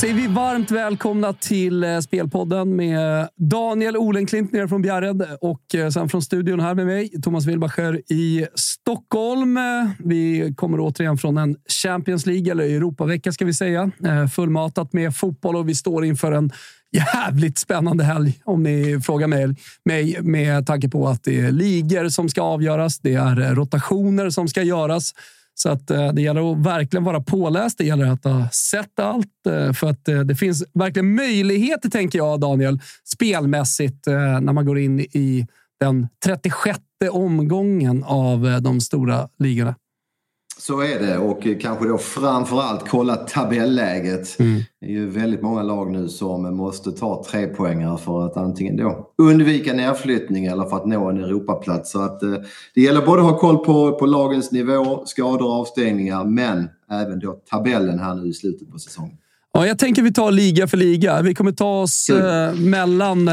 Säger vi varmt välkomna till Spelpodden med Daniel Olenklint nere från Bjärred och sen från studion här med mig, Thomas Wilbacher i Stockholm. Vi kommer återigen från en Champions League, eller Europavecka ska vi säga, fullmatat med fotboll, och vi står inför en jävligt spännande helg om ni frågar mig, med tanke på att det är ligor som ska avgöras, det är rotationer som ska göras. Så att det gäller att verkligen vara påläst. Det gäller att ha sett allt. För att det finns verkligen möjligheter, tänker jag, Daniel, spelmässigt när man går in i den 36:e omgången av de stora ligorna. Så är det, och kanske då framförallt kolla tabelläget. Det är ju väldigt många lag nu som måste ta 3 poäng för att antingen då undvika nedflyttning eller för att nå en Europaplats. Så att det gäller både att ha koll på lagens nivå, skador och avstängningar, men även då tabellen här nu i slutet på säsongen. Ja, jag tänker vi tar liga för liga. Vi kommer ta oss mellan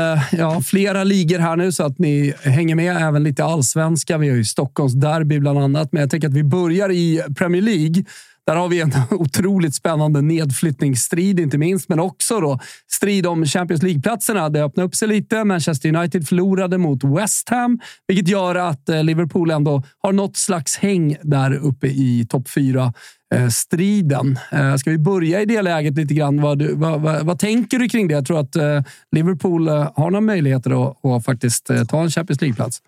flera ligor här nu så att ni hänger med, även lite allsvenska. Vi har ju Stockholms derby bland annat, men jag tänker att vi börjar i Premier League. Där har vi en otroligt spännande nedflyttningsstrid inte minst, men också då strid om Champions League-platserna. Det öppnade upp sig lite. Manchester United förlorade mot West Ham, vilket gör att Liverpool ändå har något slags häng där uppe i topp 4 striden. Ska vi börja i det läget lite grann? Vad tänker du kring det? Jag tror att Liverpool har några möjligheter att faktiskt ta en Champions League-plats.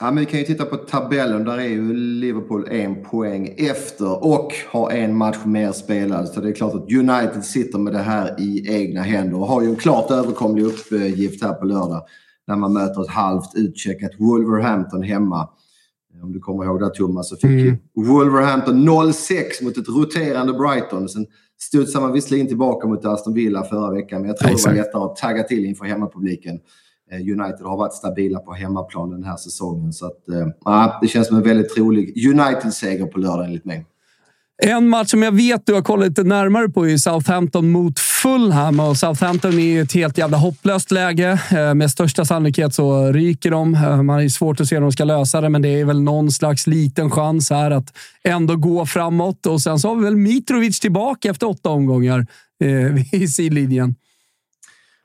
Ja, men vi kan ju titta på tabellen. Där är ju Liverpool 1 poäng efter och har 1 match mer spelad. Så det är klart att United sitter med det här i egna händer och har ju en klart överkomlig uppgift här på lördag när man möter ett halvt utcheckat Wolverhampton hemma. Om du kommer ihåg där, Thomas, så fick Wolverhampton 0-6 mot ett roterande Brighton. Sen studsade man visserligen tillbaka mot Aston Villa förra veckan, men jag tror det var lättare att tagga till inför hemmapubliken. United har varit stabila på hemmaplan den här säsongen. Så att, det känns som en väldigt trolig United-seger på lördag enligt mig. En match som jag vet du har kollat lite närmare på är Southampton mot Fulham. Och Southampton är ju ett helt jävla hopplöst läge. Med största sannolikhet så ryker de. Man är svårt att se hur de ska lösa det, men det är väl någon slags liten chans här att ändå gå framåt. Och sen så har vi väl Mitrovic tillbaka efter 8 omgångar i sidlinjen.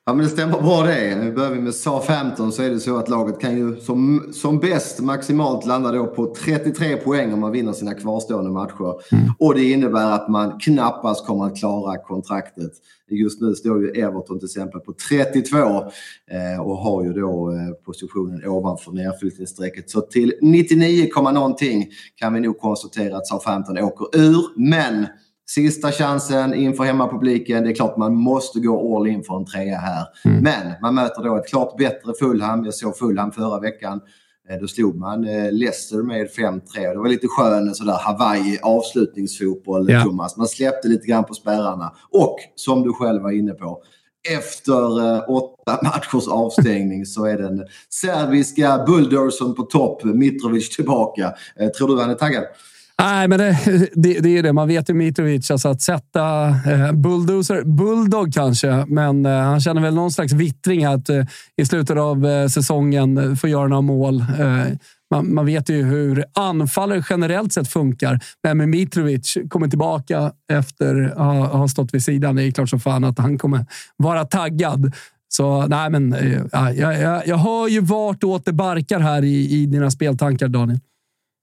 Ja, men det stämmer bra det. Nu börjar vi med Southampton, så är det så att laget kan ju som bäst maximalt landa då på 33 poäng om man vinner sina kvarstående matcher. Och det innebär att man knappast kommer att klara kontraktet. Just nu står ju Everton till exempel på 32 och har ju då positionen ovanför nedflyttningsstrecket. Så till 99, någonting kan vi nog konstatera att Southampton åker ur, men sista chansen inför hemmapubliken. Det är klart man måste gå all in för en 3:a här. Men man möter då ett klart bättre Fulham. Jag såg Fulham förra veckan. Då slog man Leicester med 5-3. Det var lite skön sådär Hawaii-avslutningsfotboll, Thomas. Man släppte lite grann på spärrarna. Och som du själv var inne på, efter 8 matchers avstängning så är den serbiska bulldozen på topp. Mitrovic tillbaka. Tror du han är taggad? Nej, men det är det. Man vet ju Mitrovic, alltså att sätta Bulldog kanske, men han känner väl någon slags vittring att i slutet av säsongen få göra några mål. Man vet ju hur anfallare generellt sett funkar, men Mitrovic kommer tillbaka efter att ha stått vid sidan. Det är klart som fan att han kommer vara taggad. Så nej, men jag hör ju vart åt det barkar här i dina speltankar, Daniel.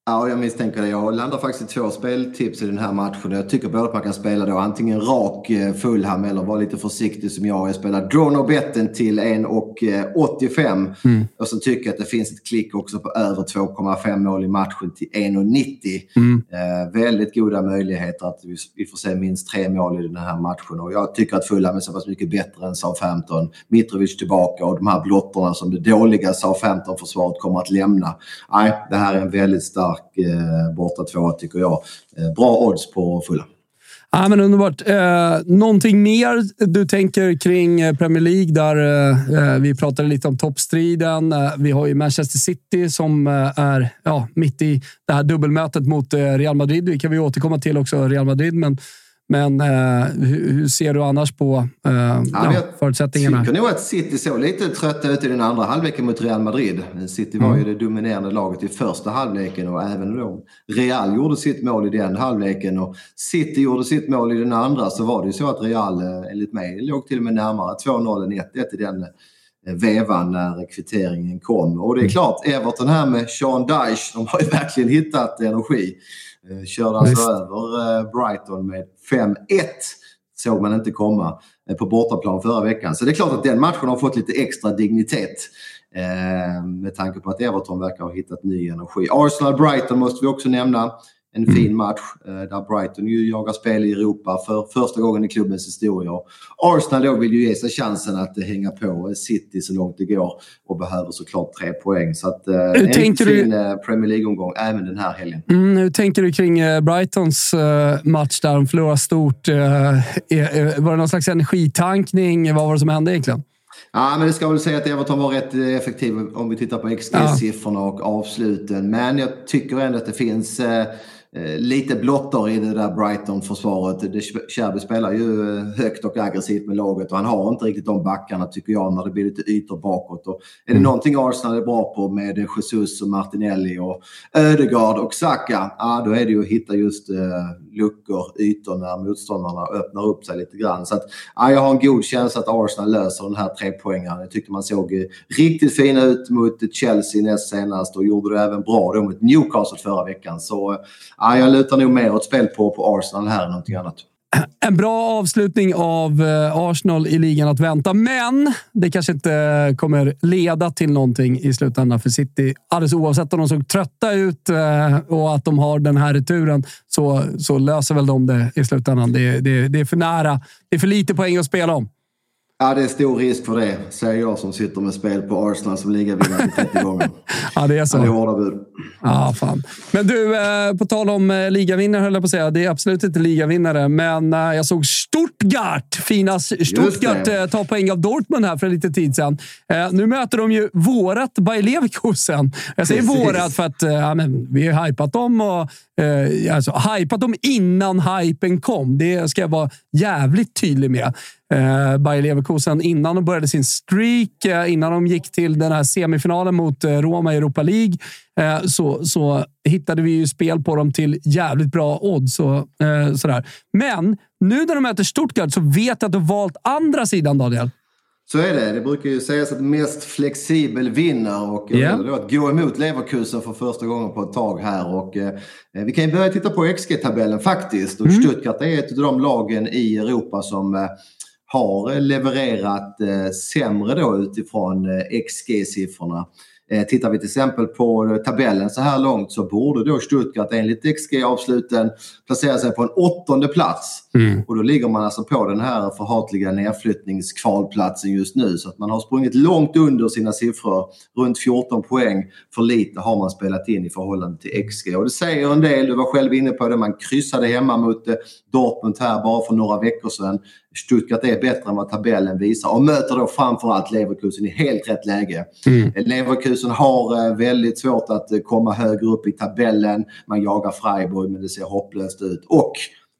Ja, jag misstänker det. Jag landar faktiskt två speltips i den här matchen. Jag tycker både att man kan spela då antingen rak Fulham eller vara lite försiktig som jag. Jag spelar Drone och Betten till 1,85. Och så tycker jag att det finns ett klick också på över 2,5 mål i matchen till 1,90. Väldigt goda möjligheter att vi får se minst 3 mål i den här matchen. Och jag tycker att Fulham är så pass mycket bättre än Southampton. Mitrovic tillbaka och de här blottorna som det dåliga Southampton-försvaret kommer att lämna. Nej, det här är en väldigt stark borta 2 tycker jag. Bra odds på Fulham. Ja, men underbart. Någonting mer du tänker kring Premier League där vi pratade lite om toppstriden. Vi har ju Manchester City som är mitt i det här dubbelmötet mot Real Madrid. Det kan vi återkomma till också, Real Madrid, men hur ser du annars på förutsättningarna? Jag tycker nog att City såg lite trötta ut i den andra halvleken mot Real Madrid. City var ju det dominerande laget i första halvleken och även då Real gjorde sitt mål i den halvleken och City gjorde sitt mål i den andra, så var det ju så att Real enligt mig låg till och med närmare 2-0 än 1-1 i den vevan när kvitteringen kom. Och det är klart, Everton här med Sean Dyche, de har ju verkligen hittat energi. Körde alltså över Brighton med 5-1. Såg man inte komma på bortaplan förra veckan. Så det är klart att den matchen har fått lite extra dignitet. Med tanke på att Everton verkar ha hittat ny energi. Arsenal-Brighton måste vi också nämna. En fin match där Brighton ju jagar spel i Europa för första gången i klubbens historia. Arsenal då vill ju ge sig chansen att hänga på City så långt det går och behöver såklart 3 poäng. Så att en fin Premier League-omgång även den här helgen. Hur tänker du kring Brightons match där de förlorar stort? Var det någon slags energitankning? Vad var det som hände egentligen? Ja, men det ska väl säga att Everton var rätt effektiv om vi tittar på XG-siffrorna och avsluten. Men jag tycker ändå att det finns lite blottor i det där Brighton-försvaret. Cherby spelar ju högt och aggressivt med laget och han har inte riktigt de backarna tycker jag när det blir lite ytor bakåt. Och är det någonting Arsenal är bra på med Jesus och Martinelli och Ödegaard och Saka, då är det ju att hitta just luckor, ytor när motståndarna öppnar upp sig lite grann. Så att, jag har en god känsla att Arsenal löser den här 3-poängaren. Jag tyckte man såg riktigt fina ut mot Chelsea näst senast och gjorde det även bra då mot Newcastle förra veckan. Så jag lutar nog mer åt spel på Arsenal här än någonting annat. En bra avslutning av Arsenal i ligan att vänta, men det kanske inte kommer leda till någonting i slutändan för City. Alldeles oavsett om de såg trötta ut och att de har den här returen så löser väl de det i slutändan. Det är för nära. Det är för lite poäng att spela om. Ja, det är stor risk för det, säger jag som sitter med spel på Arsenal som ligavinnare 30 gånger. Ja, det är så. Ja, det är hårda bud. Ja, fan. Men du, på tal om ligavinnare höll jag på att säga. Det är absolut inte ligavinnare, men jag såg Stuttgart. Fina Stuttgart ta poäng av Dortmund här för lite tid sedan. Nu möter de ju vårat Bayer Leverkusen. Jag säger vårat för att vi har hypat dem och hypat dem innan hypen kom. Det ska jag vara jävligt tydlig med. Bayer Leverkusen innan de började sin streak, innan de gick till den här semifinalen mot Roma i Europa League, så hittade vi ju spel på dem till jävligt bra odds sådär. Men nu när de möter Stuttgart så vet jag att de valt andra sidan, Daniel. Så är det. Det brukar ju sägas att mest flexibel vinner och att gå emot Leverkusen för första gången på ett tag här. Och vi kan ju börja titta på XG-tabellen faktiskt. Och Stuttgart är ett av de lagen i Europa som har levererat sämre då utifrån XG-siffrorna. Tittar vi till exempel på tabellen så här långt så borde då Stuttgart enligt XG-avsluten placera sig på en 8:e plats. Och då ligger man alltså på den här förhatliga nedflyttningskvalplatsen just nu. Så att man har sprungit långt under sina siffror. Runt 14 poäng för lite har man spelat in i förhållande till XG. Och det säger en del, du var själv inne på det. Man kryssade hemma mot Dortmund här bara för några veckor sedan. Stuttgart är bättre än vad tabellen visar och möter då framförallt Leverkusen i helt rätt läge. Leverkusen har väldigt svårt att komma högre upp i tabellen. Man jagar Freiburg men det ser hopplöst ut och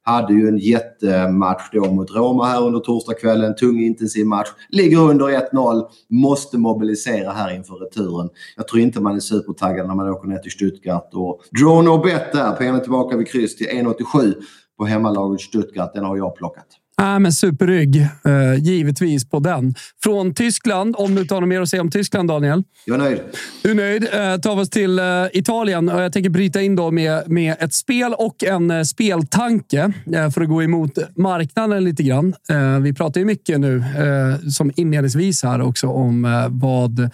hade ju en jättematch då mot Roma här under torsdagskvällen. Tung intensiv match. Ligger under 1-0. Måste mobilisera här inför returen. Jag tror inte man är supertaggad när man åker ner till Stuttgart. Och draw no bet där. Pengarna tillbaka vid kryss till 1,87 på hemmalaget Stuttgart. Den har jag plockat. Men superrygg, givetvis på den. Från Tyskland, om du tar något mer att säga om Tyskland, Daniel. Jag är nöjd. Du är nöjd. Tar oss till Italien. Jag tänker bryta in då med ett spel och en speltanke för att gå emot marknaden lite grann. Vi pratar ju mycket nu, som inledningsvis här också, om vad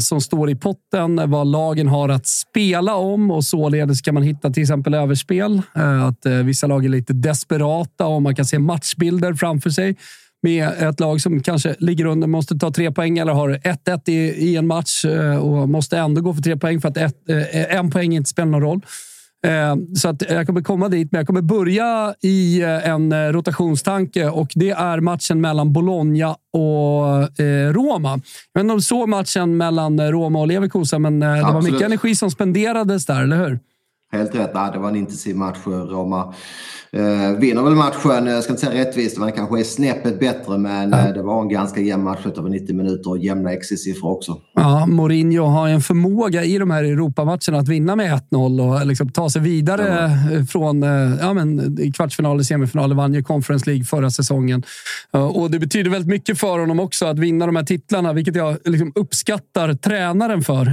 som står i potten, vad lagen har att spela om, och således kan man hitta till exempel överspel, att vissa lag är lite desperata och man kan se matchbilder framför sig med ett lag som kanske ligger under, måste ta 3 poäng eller har 1-1 i en match och måste ändå gå för 3 poäng för att en poäng inte spelar någon roll. Så att jag kommer komma dit, men jag kommer börja i en rotationstanke, och det är matchen mellan Bologna och Roma. Jag vet inte om du såg matchen mellan Roma och Leverkusen, men det Absolut. Var mycket energi som spenderades där, eller hur? Helt rätt, det var en intensiv match. Roma vinner väl matchen, jag ska inte säga rättvist, men kanske är snäppet bättre, men det var en ganska jämn match över 90 minuter och jämna exit-siffror också. Ja, Mourinho har en förmåga i de här Europamatcherna att vinna med 1-0 och liksom ta sig vidare från kvartsfinaler, semifinaler, vann ju Conference League förra säsongen. Och det betyder väldigt mycket för honom också att vinna de här titlarna, vilket jag liksom uppskattar tränaren för.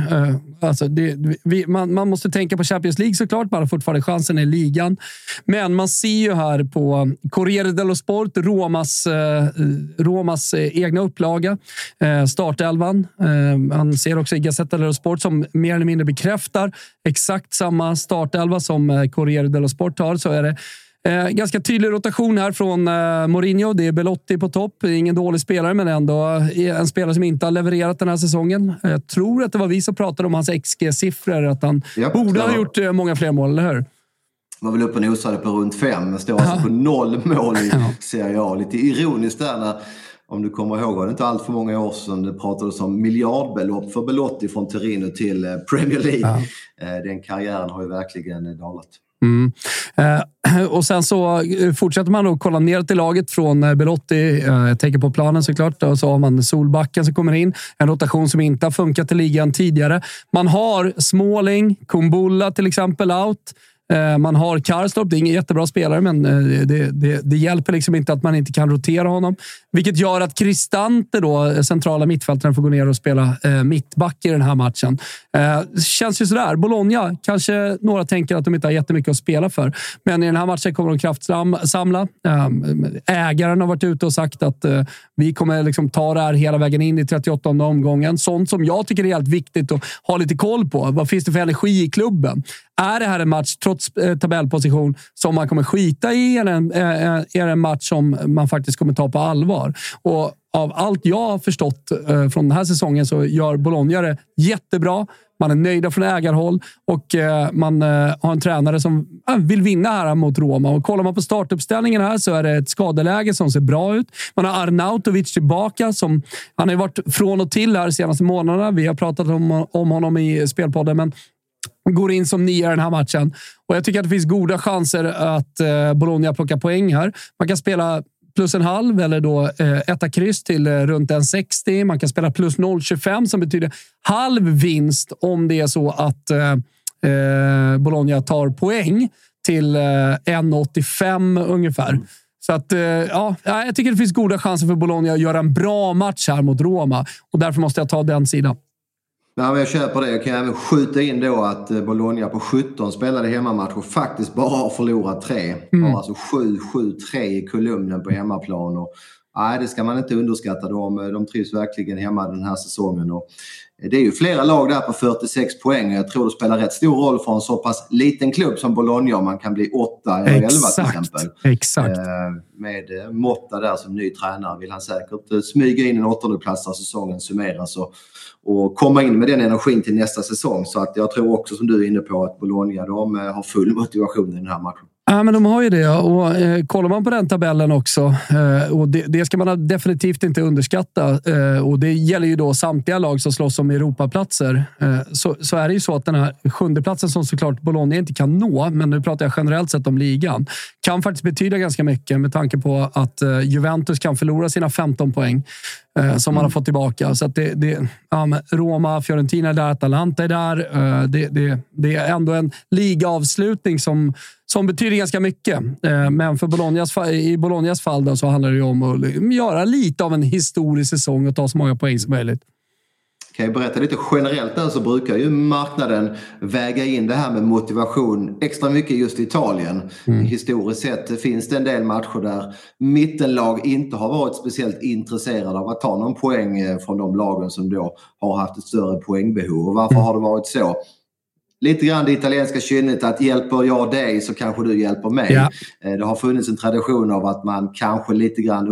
Man måste tänka på Champions League såklart, man har fortfarande chansen i ligan. Men man ser ju här på Corriere dello Sport, Romas egna upplaga, startelvan. Man ser också i Gazzetta dello Sport, som mer eller mindre bekräftar exakt samma startelva som Corriere dello Sport har, så är det ganska tydlig rotation här från Mourinho. Det är Belotti på topp. Ingen dålig spelare, men ändå en spelare som inte har levererat den här säsongen. Jag tror att det var vi som pratade om hans XG-siffror, att han borde ha gjort många fler mål, eller hur? Man var väl uppe och nosade på runt 5, men står alltså på 0 mål i Serie A. Lite ironiskt där, när, om du kommer ihåg, det är inte allt för många år sedan det pratades om miljardbelopp för Belotti från Torino till Premier League. Ja. Den karriären har ju verkligen dalat. Mm. Och sen så fortsätter man att kolla ner till laget från Belotti. Jag tänker på planen såklart, och så har man Solbacken som kommer in, en rotation som inte har funkat i ligan tidigare. Man har Småling, Kumbulla till exempel out. Man har Karstorp, det är ingen jättebra spelare, men det hjälper liksom inte att man inte kan rotera honom. Vilket gör att Cristante då, centrala mittfältaren, får gå ner och spela mittback i den här matchen. Känns ju sådär. Bologna, kanske några tänker att de inte har jättemycket att spela för. Men i den här matchen kommer de kraftsamla. Ägaren har varit ute och sagt att vi kommer liksom ta det här hela vägen in i 38:e omgången. Sånt som jag tycker är helt viktigt att ha lite koll på. Vad finns det för energi i klubben? Är det här en match, trots tabellposition, som man kommer skita i, eller är det en match som man faktiskt kommer ta på allvar? Och av allt jag har förstått från den här säsongen så gör Bologna det jättebra. Man är nöjda från ägarhåll, och man har en tränare som vill vinna här mot Roma. Och kollar man på startuppställningen här så är det ett skadeläge som ser bra ut. Man har Arnautovic tillbaka, som han har varit från och till här de senaste månaderna. Vi har pratat om honom i spelpodden, men går in som 9 i den här matchen. Och jag tycker att det finns goda chanser att Bologna plockar poäng här. Man kan spela +0,5 eller då etta kryss till runt 1,60. Man kan spela +0,25, som betyder halv vinst om det är så att Bologna tar poäng till 1,85 ungefär. Så att, jag tycker att det finns goda chanser för Bologna att göra en bra match här mot Roma. Och därför måste jag ta den sidan. Nej, men jag köper det. Jag kan även skjuta in då att Bologna på 17 spelade hemmamatch och faktiskt bara har förlorat 3. Har alltså 7-7-3 i kolumnen på hemmaplan. Och, nej, det ska man inte underskatta. De trivs verkligen hemma den här säsongen. Och det är ju flera lag där på 46 poäng. Jag tror det spelar rätt stor roll för en så pass liten klubb som Bologna. Man kan bli 8 eller 11 till exempel. Exakt. Med Motta där som ny tränare vill han säkert smyga in en 8:e plats när säsongen summeras och komma in med den energin till nästa säsong. Så att jag tror också, som du är inne på, att Bologna de har full motivation i den här matchen. Ja, men de har ju det, och kollar man på den tabellen också, och det ska man definitivt inte underskatta, och det gäller ju då samtliga lag som slåss om Europaplatser, så är det ju så att den här 7:e platsen, som såklart Bologna inte kan nå, men nu pratar jag generellt sett om ligan, kan faktiskt betyda ganska mycket med tanke på att Juventus kan förlora sina 15 poäng. som man har fått tillbaka. Så att Roma, Fiorentina är där, Atalanta är där. Det är ändå en ligaavslutning som betyder ganska mycket. Men för Bolognas fall då, så handlar det ju om att göra lite av en historisk säsong och ta så många poäng som möjligt. Kan jag berätta lite generellt där, så brukar ju marknaden väga in det här med motivation extra mycket just i Italien. Historiskt sett finns det en del matcher där mittenlag inte har varit speciellt intresserade av att ta någon poäng från de lagen som då har haft ett större poängbehov. Och varför har det varit så? Lite grann det italienska kynnet att hjälper jag dig så kanske du hjälper mig. Ja. Det har funnits en tradition av att man kanske lite grann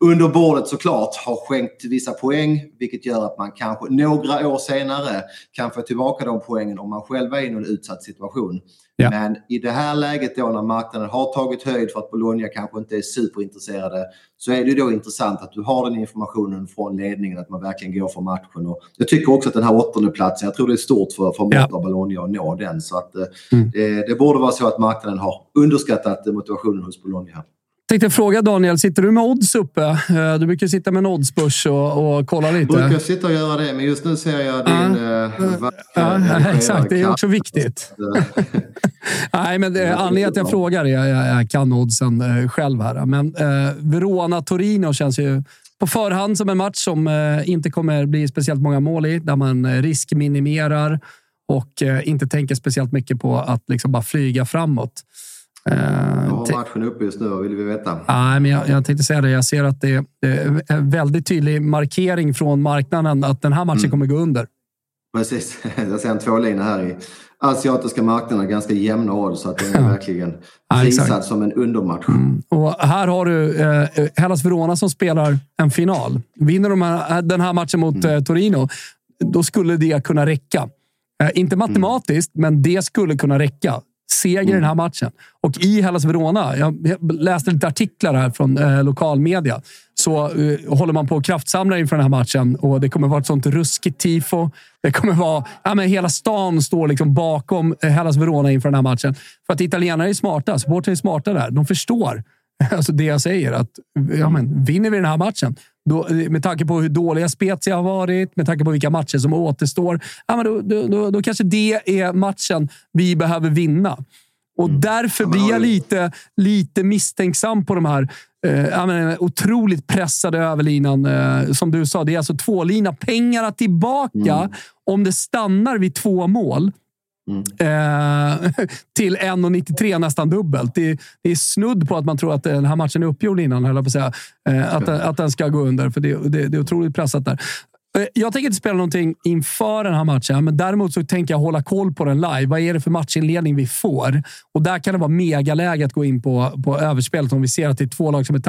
under bordet såklart har skänkt vissa poäng, vilket gör att man kanske några år senare kan få tillbaka de poängen om man själv är i en utsatt situation. Ja. Men i det här läget då när marknaden har tagit höjd för att Bologna kanske inte är superintresserade, så är det då intressant att du har den informationen från ledningen att man verkligen går för matchen. Och jag tycker också att den här åttonde platsen, jag tror det är stort för Monta Bologna att nå den. Så att, det borde vara så att marknaden har underskattat motivationen hos Bologna. Jag tänkte fråga Daniel, sitter du med odds uppe? Du brukar sitta med en oddsbörs och kolla lite. Jag brukar sitta och göra det, men just nu ser jag din... exakt, det är också viktigt. Nej, men anledningen att jag frågar är jag kan oddsen själv här. Men Verona-Torino känns ju på förhand som en match som inte kommer bli speciellt många mål i. Där man riskminimerar och inte tänker speciellt mycket på att liksom bara flyga framåt. Jag har matchen uppe just nu, vad vill vi veta? Nej, men jag tänkte säga det. Jag ser att det är en väldigt tydlig markering från marknaden att den här matchen kommer gå under. Precis, jag ser en tvålina här i asiatiska marknaden, ganska jämna år, så att det är verkligen prisad som en undermatch. Och här har du Hellas Verona som spelar en final. Vinner de den här matchen mot Torino, då skulle det kunna räcka. Inte matematiskt, men det skulle kunna räcka. Seger i den här matchen. Och i Hellas Verona, jag läste lite artiklar här från lokalmedia, så håller man på att kraftsamla inför den här matchen, och det kommer vara ett sånt ruskigt tifo. Det kommer vara, hela stan står liksom bakom Hellas Verona inför den här matchen. För att italienare är smarta, supportrar är smarta där. De förstår alltså det jag säger, att vinner vi den här matchen, då, med tanke på hur dåliga Spezia har varit, med tanke på vilka matcher som återstår, då kanske det är matchen vi behöver vinna. Och därför blir jag lite misstänksam på de här otroligt pressade överlinan. Som du sa, det är alltså två lina pengarna tillbaka om det stannar vid 2 mål. Till 1,93, nästan dubbelt. Det är snudd på att man tror att den här matchen är uppgjord innan, höll jag på att säga, att den ska gå under, för det är otroligt pressat där. Jag tänker inte spela någonting inför den här matchen, men däremot så tänker jag hålla koll på den live. Vad är det för matchinledning vi får? Och där kan det vara megaläge att gå in på överspelet om vi ser att det är två lag som är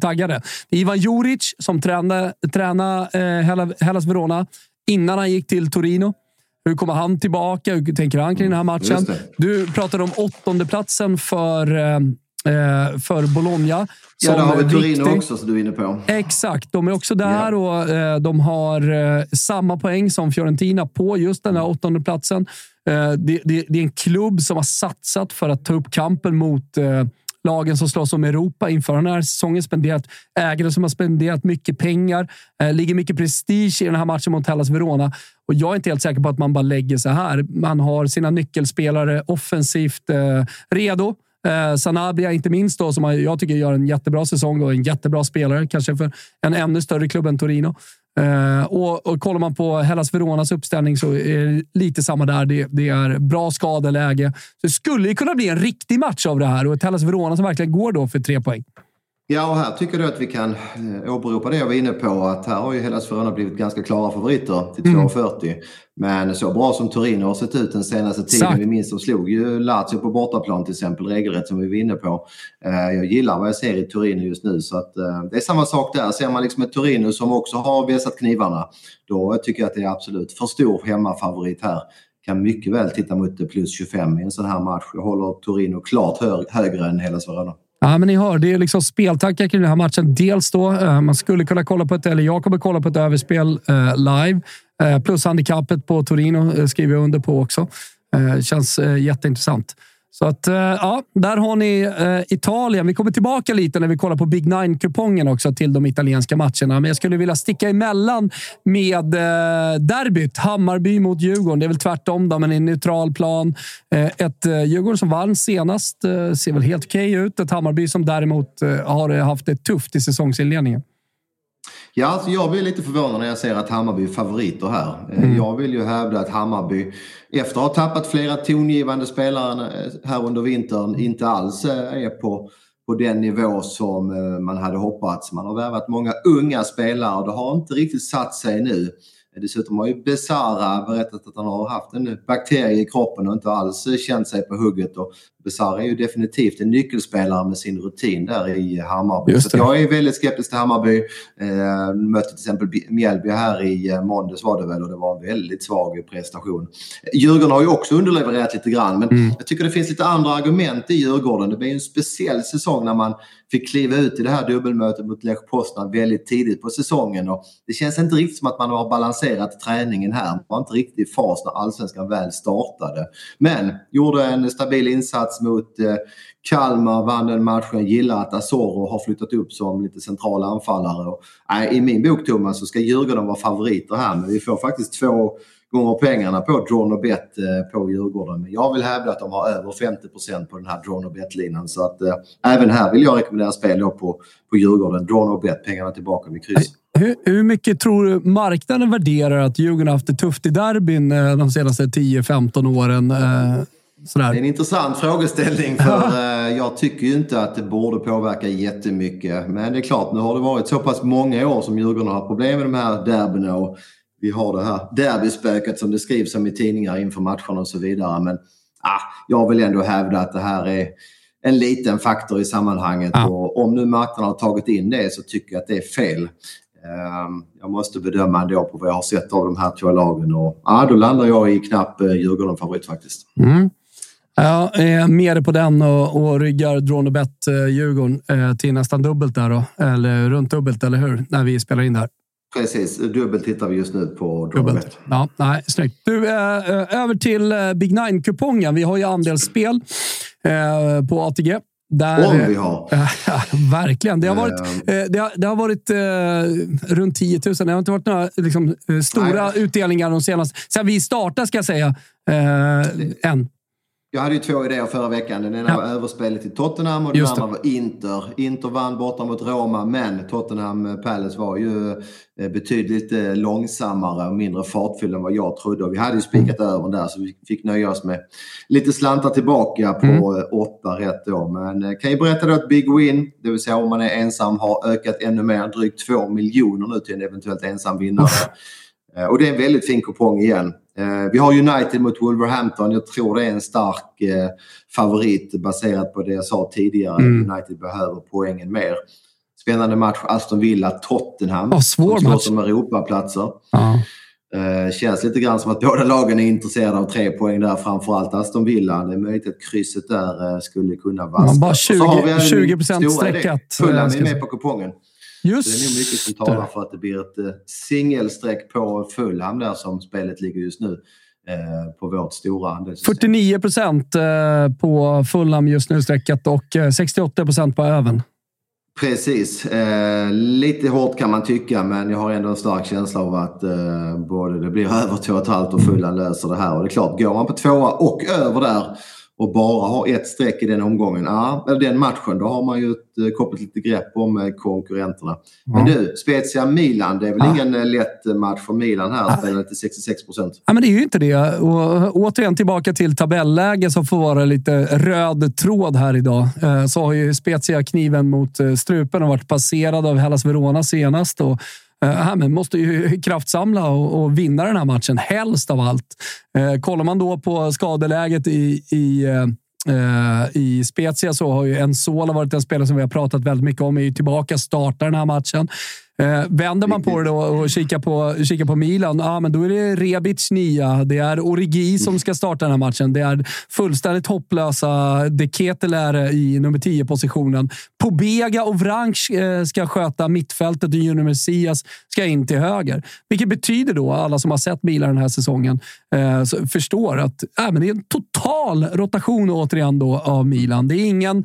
taggade. Det är Ivan Juric som tränade Hellas Verona innan han gick till Torino. Hur kommer han tillbaka? Hur tänker han kring den här matchen? Du pratade om 8:e platsen för Bologna. Ja, där har vi Torino också, som du är inne på. Exakt, de är också där och de har samma poäng som Fiorentina på just den här 8:e platsen. Det är en klubb som har satsat för att ta upp kampen mot lagen som slåss om Europa inför den här säsongen. Ägare som har spenderat mycket pengar. Ligger mycket prestige i den här matchen mot Hellas Verona. Och jag är inte helt säker på att man bara lägger så här. Man har sina nyckelspelare offensivt redo. Sanabria inte minst då, som jag tycker gör en jättebra säsong och en jättebra spelare. Kanske för en ännu större klubb än Torino. Och kollar man på Hellas Veronas uppställning så är det lite samma där. Det är bra skadeläge. Så det skulle ju kunna bli en riktig match av det här. Och ett Hellas Verona som verkligen går då för 3 poäng. Ja, och här tycker jag att vi kan åberopa det jag var inne på, att här har ju Hellas Verona blivit ganska klara favoriter till 2,40. Men så bra som Torino har sett ut den senaste tiden, vi minns de slog ju Lazio på bortaplan till exempel, regelrätt, som vi var inne på. Jag gillar vad jag ser i Torino just nu, så att det är samma sak där. Ser man liksom ett Torino som också har vässat knivarna, då tycker jag att det är absolut för stor hemmafavorit här. Kan mycket väl titta mot plus 25 i en sån här match. Jag håller Torino klart högre än Hellas Verona. Ja, men ni hör, det är liksom speltankar kring den här matchen. Dels då, man skulle kunna jag kommer kolla på ett överspel live. Plus handikappet på Torino skriver jag under på också. Känns jätteintressant. Så att, ja, där har ni Italien. Vi kommer tillbaka lite när vi kollar på Big Nine-kupongen också till de italienska matcherna. Men jag skulle vilja sticka emellan med derbyt. Hammarby mot Djurgården. Det är väl tvärtom då, men en neutral plan. Ett Djurgården som vann senast ser väl helt okej ut. Ett Hammarby som däremot har haft det tufft i säsongsinledningen. Ja, alltså jag blir lite förvånad när jag ser att Hammarby är favoriter här. Jag vill ju hävda att Hammarby, efter att ha tappat flera tongivande spelare här under vintern, inte alls är på den nivå som man hade hoppats. Man har värvat många unga spelare och det har inte riktigt satt sig nu. Dessutom har ju Besara berättat att han har haft en bakterie i kroppen och inte alls känt sig på hugget. Och Besara är ju definitivt en nyckelspelare med sin rutin där i Hammarby. Så jag är väldigt skeptisk till Hammarby. Mötte till exempel Mjällby här i måndags var det väl, och det var en väldigt svag prestation. Djurgården har ju också underlevererat lite grann, men jag tycker det finns lite andra argument i Djurgården. Det blir ju en speciell säsong när man fick kliva ut i det här dubbelmötet mot Lech Poznan väldigt tidigt på säsongen. Och det känns inte riktigt som att man har balanserat träningen här. Man var inte riktigt i fas när allsvenskan väl startade. Men gjorde en stabil insats mot Kalmar, vann den matchen, gillar att Asoro har flyttat upp som lite centrala anfallare. Och, i min bok, Thomas, så ska Djurgården vara favoriter här. Men vi får faktiskt 2 gånger pengarna på Dronobet på Djurgården. Men jag vill hävda att de har över 50% på den här Dronobet-linan. Så att även här vill jag rekommendera spel på Djurgården. Dronobet, pengarna tillbaka med kryss. Hur mycket tror du marknaden värderar att Djurgården har haft det tufft i derbyn de senaste 10-15 åren? Sådär. Det är en intressant frågeställning, för jag tycker ju inte att det borde påverka jättemycket. Men det är klart, nu har det varit så pass många år som Djurgården har problem med de här derbyna, och vi har det här derbyspöket som det skrivs om i tidningar inför matcherna och så vidare. Men jag vill ändå hävda att det här är en liten faktor i sammanhanget. Ja. Och om nu marknaden har tagit in det, så tycker jag att det är fel. Jag måste bedöma ändå på vad jag har sett av de här två lagen. Och då landar jag i knapp Djurgården favorit faktiskt. Mm. Ja, mer på den och ryggar Dronobet Djurgården till nästan dubbelt där då. Eller runt dubbelt, eller hur? När vi spelar in där. Precis, dubbelt tittar vi just nu på Dronobet. Ja, nej, snyggt. Du, över till Big Nine-kupongen. Vi har ju andelsspel på ATG. Där, om vi har. Verkligen. Det har varit runt 10 000. Det har inte varit några stora utdelningar de senaste. Sen vi startade, ska jag säga, än. Jag hade ju 2 idéer förra veckan. Den ena var överspelet i Tottenham och den andra var Inter. Inter vann borta mot Roma, men Tottenham Palace var ju betydligt långsammare och mindre fartfylld än vad jag trodde. Och vi hade ju spikat över där, så vi fick nöja oss med lite slantar tillbaka på 8 rätt då. Men kan jag berätta då att Big Win, det vill säga om man är ensam, har ökat ännu mer, drygt 2 miljoner nu till en eventuellt ensam vinnare. Och det är en väldigt fin kupong igen. Vi har United mot Wolverhampton. Jag tror det är en stark favorit baserat på det jag sa tidigare. United behöver poängen mer. Spännande match, Aston Villa, Tottenham. Svår match. Som Europaplatser. Känns lite grann som att båda lagen är intresserade av 3 poäng där. Framförallt Aston Villa. Det är möjligt att krysset där skulle kunna vara. Bara 20% sträckat. Fulham är med på kupongen. Just. Så det är nog mycket som talar för att det blir ett singelsträck på Fulham där som spelet ligger just nu på vårt stora handelssystem. 49% på Fulham just nu sträckat och 68% på öven. Precis. Lite hårt kan man tycka, men jag har ändå en stark känsla av att både det blir över 2,5 och Fulham löser det här. Och det är klart, går man på 2 och över där och bara ha ett streck i den omgången, eller den matchen, då har man ju kopplat lite grepp om konkurrenterna. Men du, Spezia Milan, det är väl ingen lätt match för Milan här, spelar till 66%. Ja, men det är ju inte det. Och återigen tillbaka till tabelläge som får vara lite röd tråd här idag. Så har ju Spezia kniven mot strupen och varit passerad av Hellas Verona senast, och men måste ju kraftsamla och vinna den här matchen, helst av allt. Kollar man då på skadeläget i Spezia, så har ju Enzola varit en spelare som vi har pratat väldigt mycket om, är ju tillbaka, startar den här matchen. Vänder man på det då och kikar på Milan, men då är det Rebic 9, det är Origi som ska starta den här matchen, det är fullständigt hopplösa De Ketelaere i nummer 10-positionen, Pobega och Vranch ska sköta mittfältet, och Junior Messias ska in till höger, vilket betyder då, alla som har sett Milan den här säsongen förstår att det är en total total rotation återigen då av Milan. Det är ingen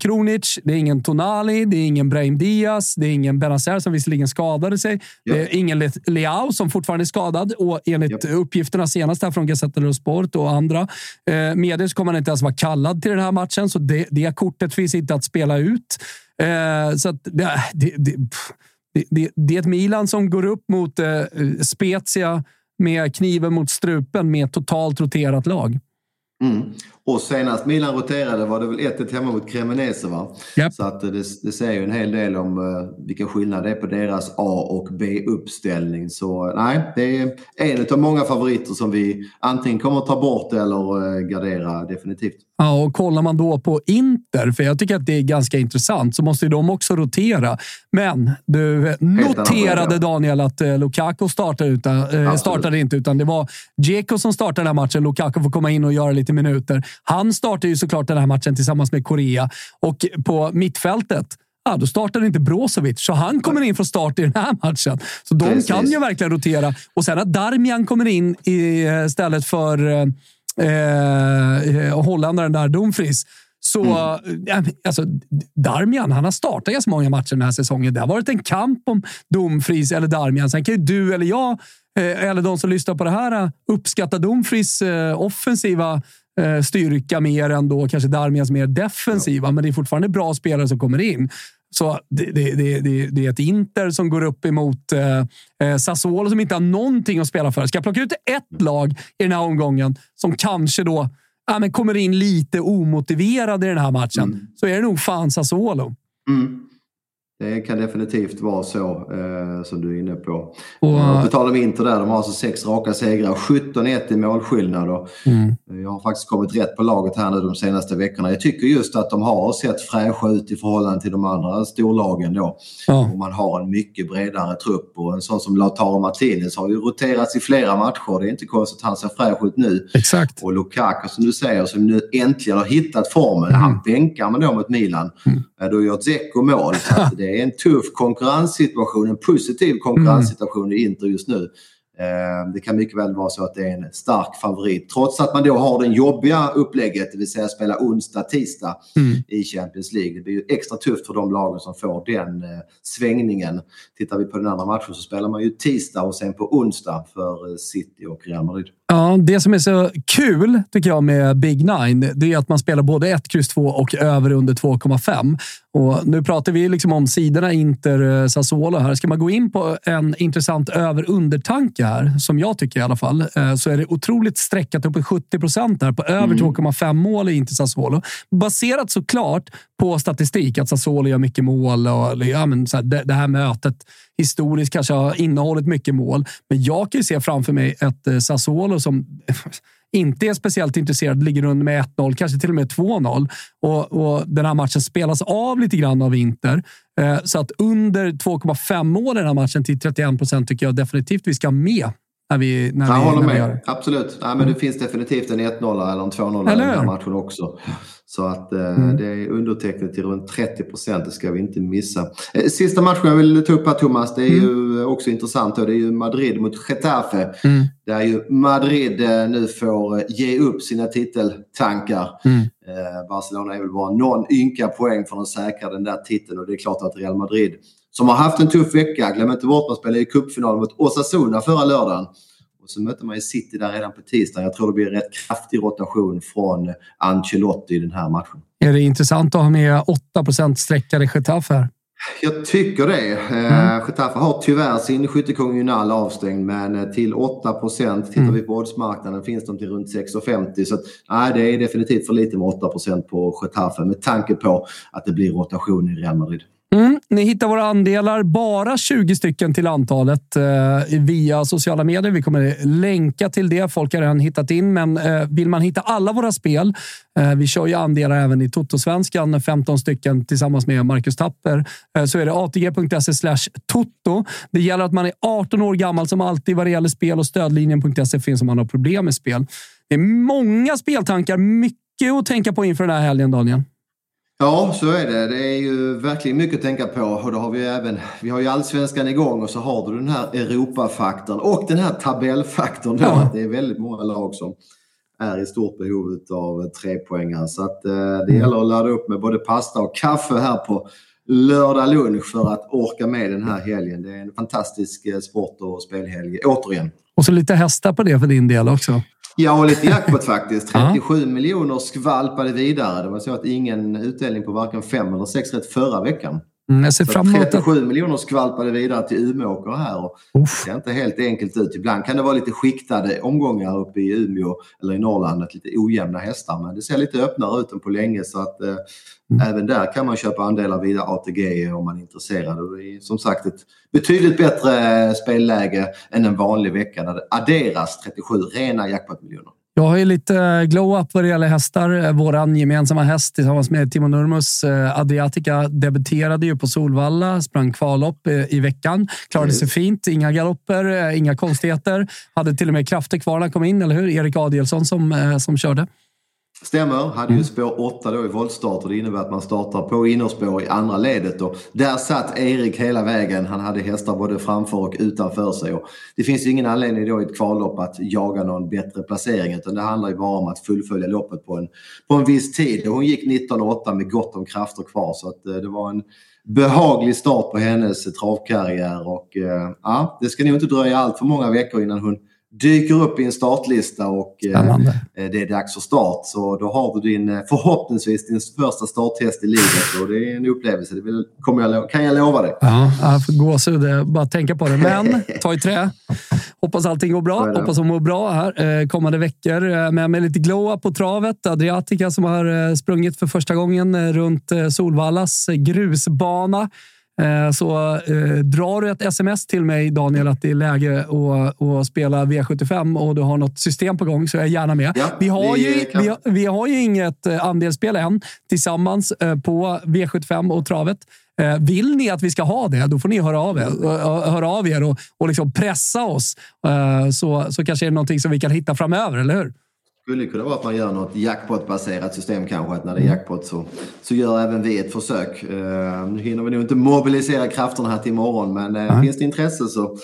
Kronic, det är ingen Tonali, det är ingen Brahim Diaz, det är ingen Benacer som visserligen skadade sig. Ja. Det är ingen Leao som fortfarande är skadad, och enligt uppgifterna senast här från Gazzetta dello Sport och andra medier så kommer han inte ens vara kallad till den här matchen, så det kortet finns inte att spela ut. Så att det är ett Milan som går upp mot Spezia med kniven mot strupen med totalt roterat lag. Mm. Och senast Milan roterade var det väl 1-1 hemma mot Cremonese, va? Yep. Så att det säger ju en hel del om vilka skillnader det är på deras A- och B-uppställning. Så nej, det är en av många favoriter som vi antingen kommer att ta bort eller gardera definitivt. Ja, och kollar man då på Inter, för jag tycker att det är ganska intressant, så måste ju de också rotera. Men du noterade, Daniel, att Lukaku startade inte, utan det var Dzeko som startade den här matchen. Lukaku får komma in och göra lite minuter. Han startade ju såklart den här matchen tillsammans med Korea, och på mittfältet då startade inte Brozovic, så han kommer in från start i den här matchen. Så de kan ju verkligen rotera. Och sen att Darmian kommer in i stället för holländaren där Dumfries, så alltså, Darmian, han har startat ganska många matcher den här säsongen. Det har varit en kamp om Dumfries eller Darmian. Sen kan ju du eller jag eller de som lyssnar på det här uppskatta Dumfries offensiva styrka mer än då kanske Darmians mer defensiva, men det är fortfarande bra spelare som kommer in. Så det är ett Inter som går upp emot Sassuolo som inte har någonting att spela för. Ska plocka ut ett lag i den här omgången som kanske då kommer in lite omotiverad i den här matchen, så är det nog fan Sassuolo. Mm. Det kan definitivt vara så, som du är inne på. På tal om Inter där, de har alltså 6 raka segrar och 17-1 i målskillnad. Och jag har faktiskt kommit rätt på laget här nu de senaste veckorna. Jag tycker just att de har sett fräscha ut i förhållande till de andra storlagen då. Och man har en mycket bredare trupp, och en sån som Lautaro Martinez har ju roterats i flera matcher. Det är inte konstigt att han ser fräsch ut nu. Exakt. Och Lukaku, som du säger, som nu äntligen har hittat formen. Han bänkar man då mot Milan. Då gör Dzeko mål. Så att det är en tuff konkurrenssituation, en positiv konkurrenssituation i Inter just nu. Det kan mycket väl vara så att det är en stark favorit, trots att man då har den jobbiga upplägget, det vill säga spela onsdag, tisdag i Champions League. Det blir ju extra tufft för de lagen som får den svängningen. Tittar vi på den andra matchen så spelar man ju tisdag och sen på onsdag för City och Real Madrid. Ja, det som är så kul tycker jag med Big Nine, det är att man spelar både 1-2 och över under 2,5. Och nu pratar vi liksom om sidorna Inter Sassuolo här. Ska man gå in på en intressant över-undertanke här, som jag tycker i alla fall, så är det otroligt sträckat upp i 70% här på över 2,5 mål i Inter Sassuolo. Baserat såklart på statistik, att Sassuolo gör mycket mål och så här, det här mötet historiskt kanske har innehållit mycket mål. Men jag kan ju se framför mig ett Sassuolo som inte är speciellt intresserad, ligger under med 1-0, kanske till och med 2-0. Och den här matchen spelas av lite grann av Inter. Så att under 2,5 mål i den här matchen till 31% tycker jag definitivt vi ska med. Jag håller med, absolut. Nej, men det finns definitivt en 1-0 eller en 2-0 i den här matchen också. Så att det är undertecknet till runt 30%, det ska vi inte missa. Sista matchen jag vill ta upp här, Thomas, det är ju också intressant. Och det är ju Madrid mot Getafe. Där ju Madrid nu får ge upp sina titeltankar. Barcelona är väl bara någon ynka poäng för att säkra den där titeln. Och det är klart att Real Madrid, som har haft en tuff vecka, glöm inte bort man spelade i cupfinalen mot Osasuna förra lördagen. Och så möter man ju City där redan på tisdag. Jag tror det blir en rätt kraftig rotation från Ancelotti i den här matchen. Är det intressant att ha med 8% sträckare Getafe här? Jag tycker det. Getafe har tyvärr sin skyttekung Unal avstängd, men till 8% tittar vi på oddsmarknaden finns de till runt 6,50. Så att, nej, det är definitivt för lite med 8% på Getafe med tanke på att det blir rotation i Real Madrid. Ni hittar våra andelar, bara 20 stycken till antalet, via sociala medier. Vi kommer länka till det. Folk har redan hittat in, men vill man hitta alla våra spel, vi kör ju andelar även i Toto-svenskan, 15 stycken tillsammans med Marcus Tapper, så är det atg.se/toto. Det gäller att man är 18 år gammal som alltid vad det gäller spel, och stödlinjen.se finns om man har problem med spel. Det är många speltankar, mycket att tänka på inför den här helgen, Daniel. Ja, så är det. Det är ju verkligen mycket att tänka på, och då har vi även, vi har ju allsvenskan igång, och så har du den här Europafaktorn och den här tabellfaktorn då, att det är väldigt många lag som är i stort behov av trepoängare. Så att det gäller att ladda upp med både pasta och kaffe här på lördag lunch för att orka med den här helgen. Det är en fantastisk sport- och spelhelg återigen. Och så lite hästar på det för din del också. Ja, och lite jackpot faktiskt. 37 miljoner skvalpade vidare. Det var så att ingen utdelning på varken 5 eller 6 rätt förra veckan. Jag ser fram emot 37 miljoner skvalpade vidare till Umeåker här. Det ser inte helt enkelt ut. Ibland kan det vara lite skiktade omgångar uppe i Umeå eller i Norrland. Att lite ojämna hästar. Men det ser lite öppnare ut än på länge. Så att även där kan man köpa andelar via ATG om man är intresserad. Och det är som sagt ett betydligt bättre spelläge än en vanlig vecka. När det adderas 37 rena jackpot-miljoner. Jag har ju lite glow-up vad det gäller hästar. Våran gemensamma häst tillsammans med Timo Nurmos, Adriatica, debuterade ju på Solvalla, sprang kvallopp i veckan. Klarade sig fint, inga galopper, inga konstigheter. Hade till och med krafter kvar när han kom in, eller hur? Erik Adielsson som körde. Stämmer, hade ju spår 8 då i voltstart och det innebär att man startar på innerspår i andra ledet och där satt Erik hela vägen, han hade hästar både framför och utanför sig och det finns ju ingen anledning då i ett kvallopp att jaga någon bättre placering utan det handlar ju bara om att fullfölja loppet på en viss tid och hon gick 19,8 med gott om krafter kvar så att det var en behaglig start på hennes travkarriär och ja, det ska nog inte dröja allt för många veckor innan hon dyker upp i en startlista och det är dags för start. Så då har du förhoppningsvis din första starttest i livet och det är en upplevelse. Kan jag lova dig? Ja, jag får gåshud, bara tänka på det. Men ta i trä. Hoppas allting går bra. Hoppas hon mår bra här kommande veckor. Med lite glow-up på travet. Adriatica som har sprungit för första gången runt Solvallas grusbana. Så drar du ett sms till mig, Daniel, att det är läge att spela V75 och du har något system på gång så jag är gärna med. Ja, vi har ju inget andelsspel än tillsammans på V75 och travet. Vill ni att vi ska ha det, då får ni höra av er och liksom pressa oss. Så kanske är det någonting som vi kan hitta framöver, eller hur? Skulle kunna vara att man gör något jackpot-baserat system kanske, att när det är jackpot så gör även vi ett försök. Nu hinner vi nog inte mobilisera krafterna här till imorgon, men finns det intresse så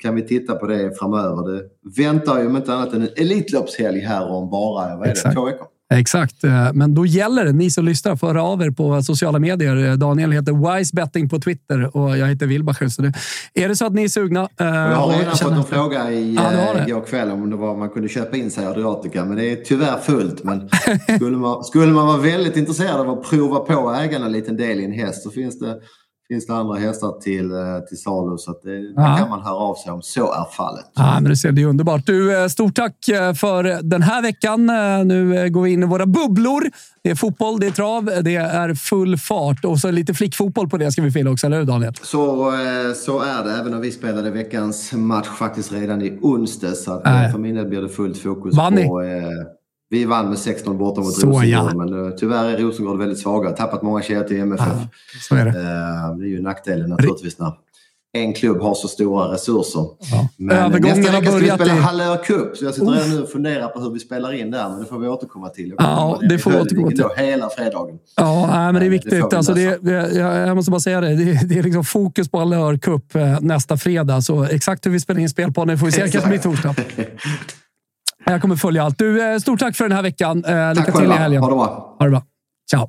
kan vi titta på det framöver. Det väntar ju om inte annat än en elitloppshelg här om bara, vad är det, 2 veckor? Exakt, men då gäller det. Ni som lyssnar får höra av er på sociala medier. Daniel heter Wisebetting på Twitter och jag heter Wilbacher. Så är det så att ni är sugna? Jag har redan fått en fråga igår kväll om det var man kunde köpa in sig Adriatica, men det är tyvärr fullt. Men skulle man vara väldigt intresserad av att prova på ägarna en liten del i en häst så finns det andra hästar till salu så att det kan man höra av sig om så är fallet. Ja, men det är underbart. Du, stort tack för den här veckan. Nu går vi in i våra bubblor. Det är fotboll, det är trav, det är full fart och så lite flickfotboll på det ska vi fylla också, eller hur Daniel? Så är det, även om vi spelade veckans match faktiskt redan i onsdag så att för min del blir det fullt fokus på... Vi vann med 16 borta mot Rosengård, men tyvärr är Rosengård väldigt svaga. Tappat många tjejer till MFF. Ja, så är det. Det är ju nackdelen naturligtvis när en klubb har så stora resurser. Ja. Men nästa vecka ska vi spela Hallö Cup, så jag sitter redan nu och funderar på hur vi spelar in där, men det får vi återkomma till. Ja, det får vi återkomma till. Hela fredagen. Ja, men det är viktigt. Jag måste bara säga det. Det är liksom fokus på Hallö Cup nästa fredag, så exakt hur vi spelar in spel på nu får vi se kanske bli torsdag. Jag kommer följa allt. Du, stort tack för den här veckan. Lycka till i helgen. Ha det bra. Ha det bra. Ciao.